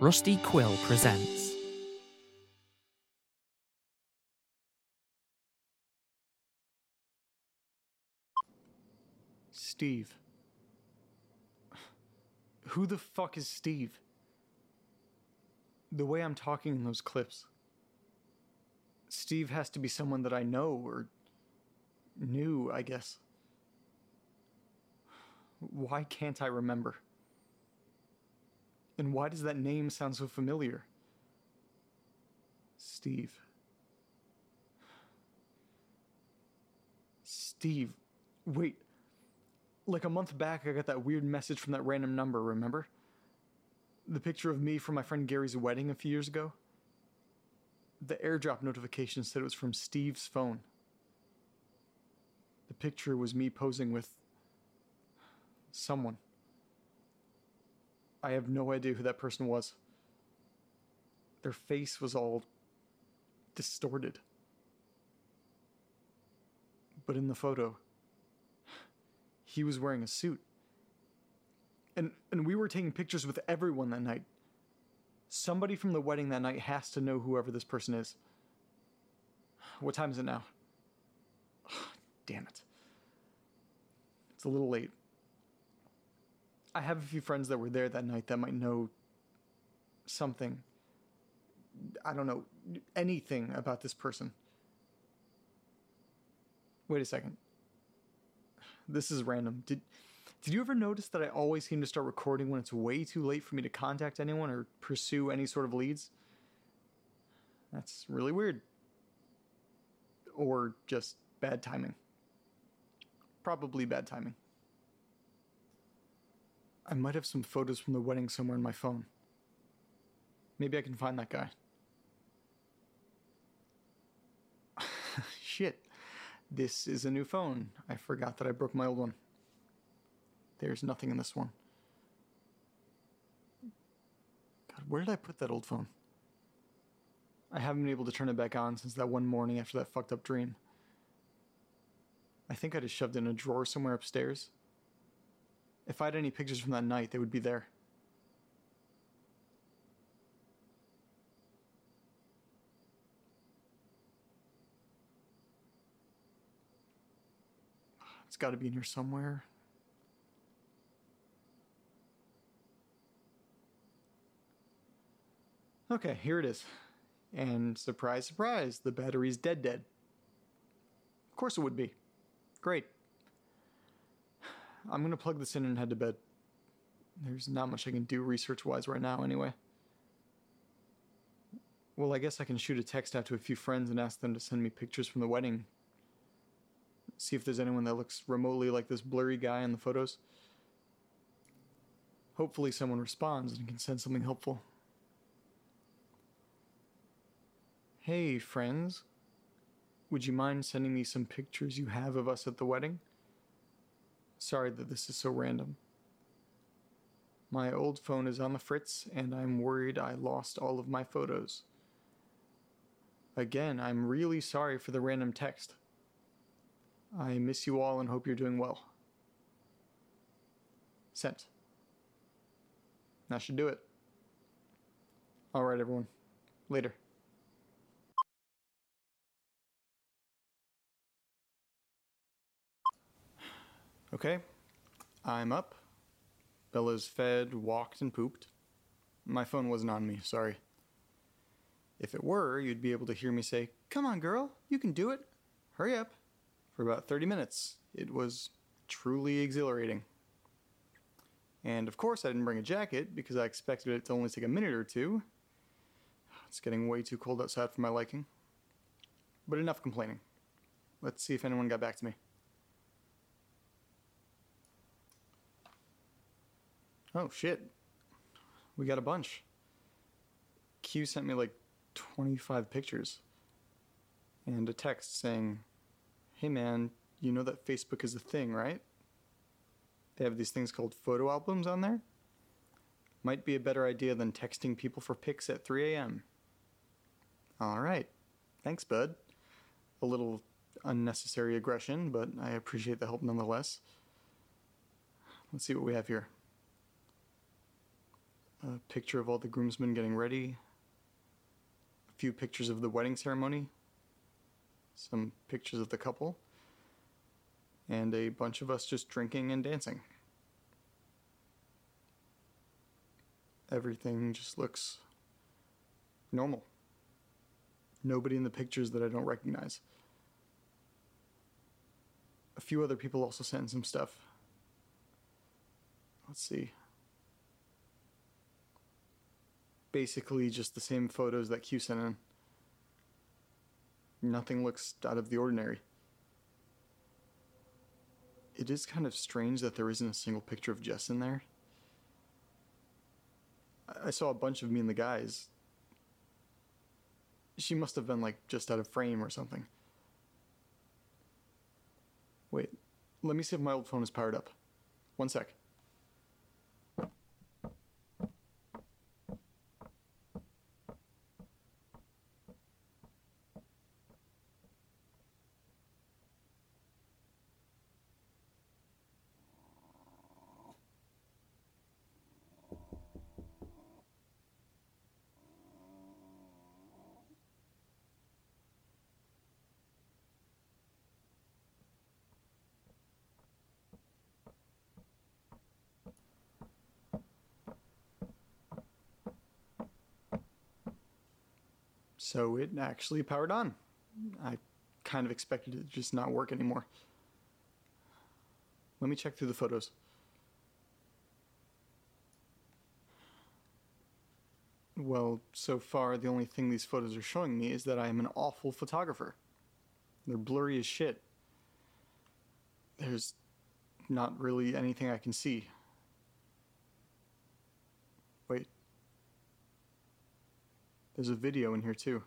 Rusty Quill presents. Steve. Who the fuck is Steve? The way I'm talking in those clips. Steve has to be someone that I know or knew, I guess. Why can't I remember? And why does that name sound so familiar? Steve. Steve. Wait. Like a month back, I got that weird message from that random number, remember? The picture of me from my friend Gary's wedding a few years ago? The AirDrop notification said it was from Steve's phone. The picture was me posing with someone. I have no idea who that person was. Their face was all distorted. But in the photo, he was wearing a suit. And we were taking pictures with everyone that night. Somebody from the wedding that night has to know whoever this person is. What time is it now? Oh, damn it. It's a little late. I have a few friends that were there that night that might know something. I don't know anything about this person. Wait a second. This is random. Did you ever notice that I always seem to start recording when it's way too late for me to contact anyone or pursue any sort of leads? That's really weird. Or just bad timing. Probably bad timing. I might have some photos from the wedding somewhere in my phone. Maybe I can find that guy. Shit. This is a new phone. I forgot that I broke my old one. There's nothing in this one. God, where did I put that old phone? I haven't been able to turn it back on since that one morning after that fucked up dream. I think I just shoved it in a drawer somewhere upstairs. If I had any pictures from that night, they would be there. It's got to be in here somewhere. Okay, here it is. And surprise, surprise, the battery's dead. Of course it would be. Great. I'm going to plug this in and head to bed. There's not much I can do research-wise right now, anyway. Well, I guess I can shoot a text out to a few friends and ask them to send me pictures from the wedding. See if there's anyone that looks remotely like this blurry guy in the photos. Hopefully someone responds and can send something helpful. Hey, friends. Would you mind sending me some pictures you have of us at the wedding? Sorry that this is so random. My old phone is on the fritz, and I'm worried I lost all of my photos. Again, I'm really sorry for the random text. I miss you all and hope you're doing well. Sent. That should do it. All right, everyone. Later. Okay, I'm up. Bella's fed, walked, and pooped. My phone wasn't on me, sorry. If it were, you'd be able to hear me say, "Come on, girl, you can do it. Hurry up," for about 30 minutes. It was truly exhilarating. And of course I didn't bring a jacket because I expected it to only take a minute or two. It's getting way too cold outside for my liking. But enough complaining. Let's see if anyone got back to me. Oh, shit. We got a bunch. Q sent me like 25 pictures. And a text saying, "Hey man, you know that Facebook is a thing, right? They have these things called photo albums on there. Might be a better idea than texting people for pics at 3 a.m. All right. Thanks, bud. A little unnecessary aggression, but I appreciate the help nonetheless. Let's see what we have here. a picture of all the groomsmen getting ready, a few pictures of the wedding ceremony, some pictures of the couple, and a bunch of us just drinking and dancing. Everything just looks normal. Nobody in the pictures that I don't recognize. A few other people also sent in some stuff. Let's see. Basically just the same photos that Q sent in. Nothing looks out of the ordinary. It is kind of strange that there isn't a single picture of Jess in there. I saw a bunch of me and the guys. She must have been like just out of frame or something. Wait, let me see if my old phone is powered up. One sec. So it actually powered on. I kind of expected it to just not work anymore. Let me check through the photos. Well, so far the only thing these photos are showing me is that I am an awful photographer. They're blurry as shit. There's not really anything I can see. Wait. There's a video in here too.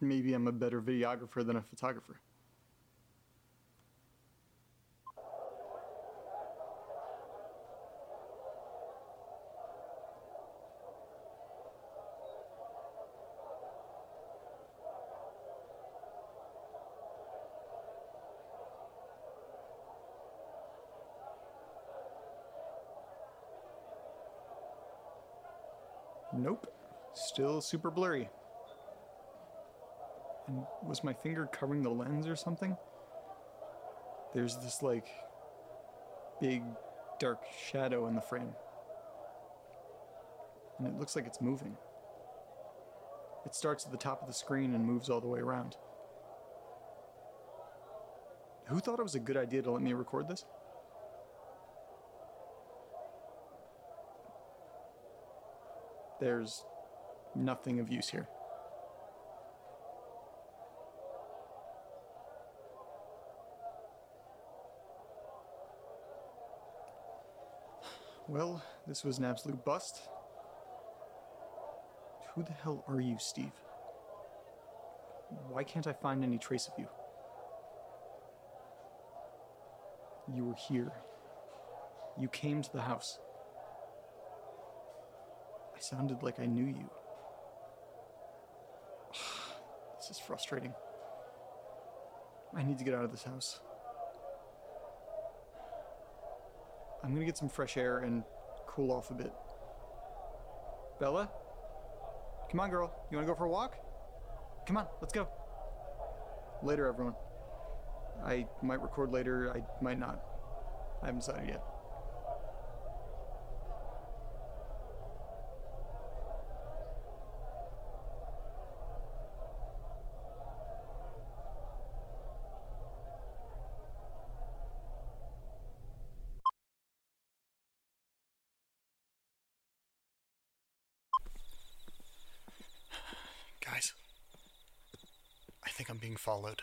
Maybe I'm a better videographer than a photographer. Nope. Still super blurry. And was my finger covering the lens or something? There's this, like, big dark shadow in the frame. And it looks like it's moving. It starts at the top of the screen and moves all the way around. Who thought it was a good idea to let me record this? There's nothing of use here. Well, this was an absolute bust. Who the hell are you, Steve? Why can't I find any trace of you? You were here. You came to the house. I sounded like I knew you. This is frustrating. I need to get out of this house. I'm gonna get some fresh air and cool off a bit. Bella? Come on, girl. You wanna go for a walk? Come on, let's go. Later, everyone. I might record later, I might not. I haven't decided yet. I think I'm being followed.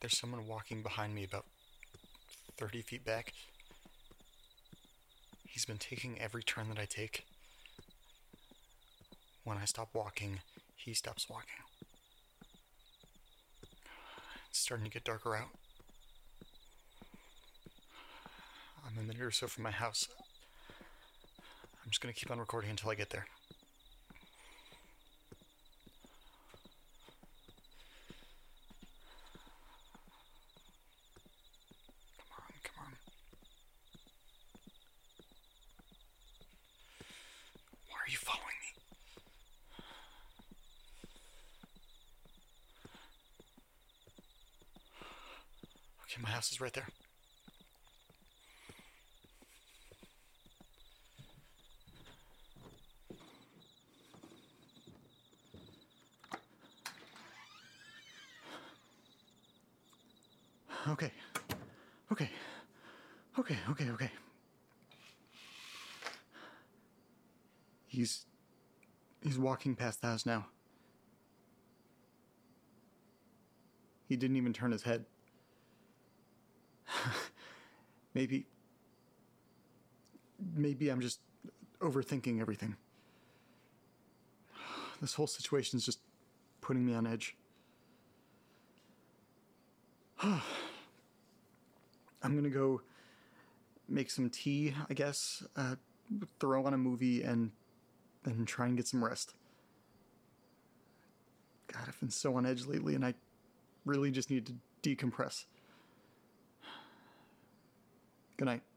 There's someone walking behind me about 30 feet back. He's been taking every turn that I take. When I stop walking, he stops walking. It's starting to get darker out. I'm a minute or so from my house. I'm just gonna keep on recording until I get there. houses right there. Okay. Okay. Okay, okay, okay. He's walking past the house now. He didn't even turn his head. Maybe I'm just overthinking everything. This whole situation is just putting me on edge. I'm gonna go make some tea, I guess, throw on a movie, and then try and get some rest. God, I've been so on edge lately, and I really just need to decompress. Good night.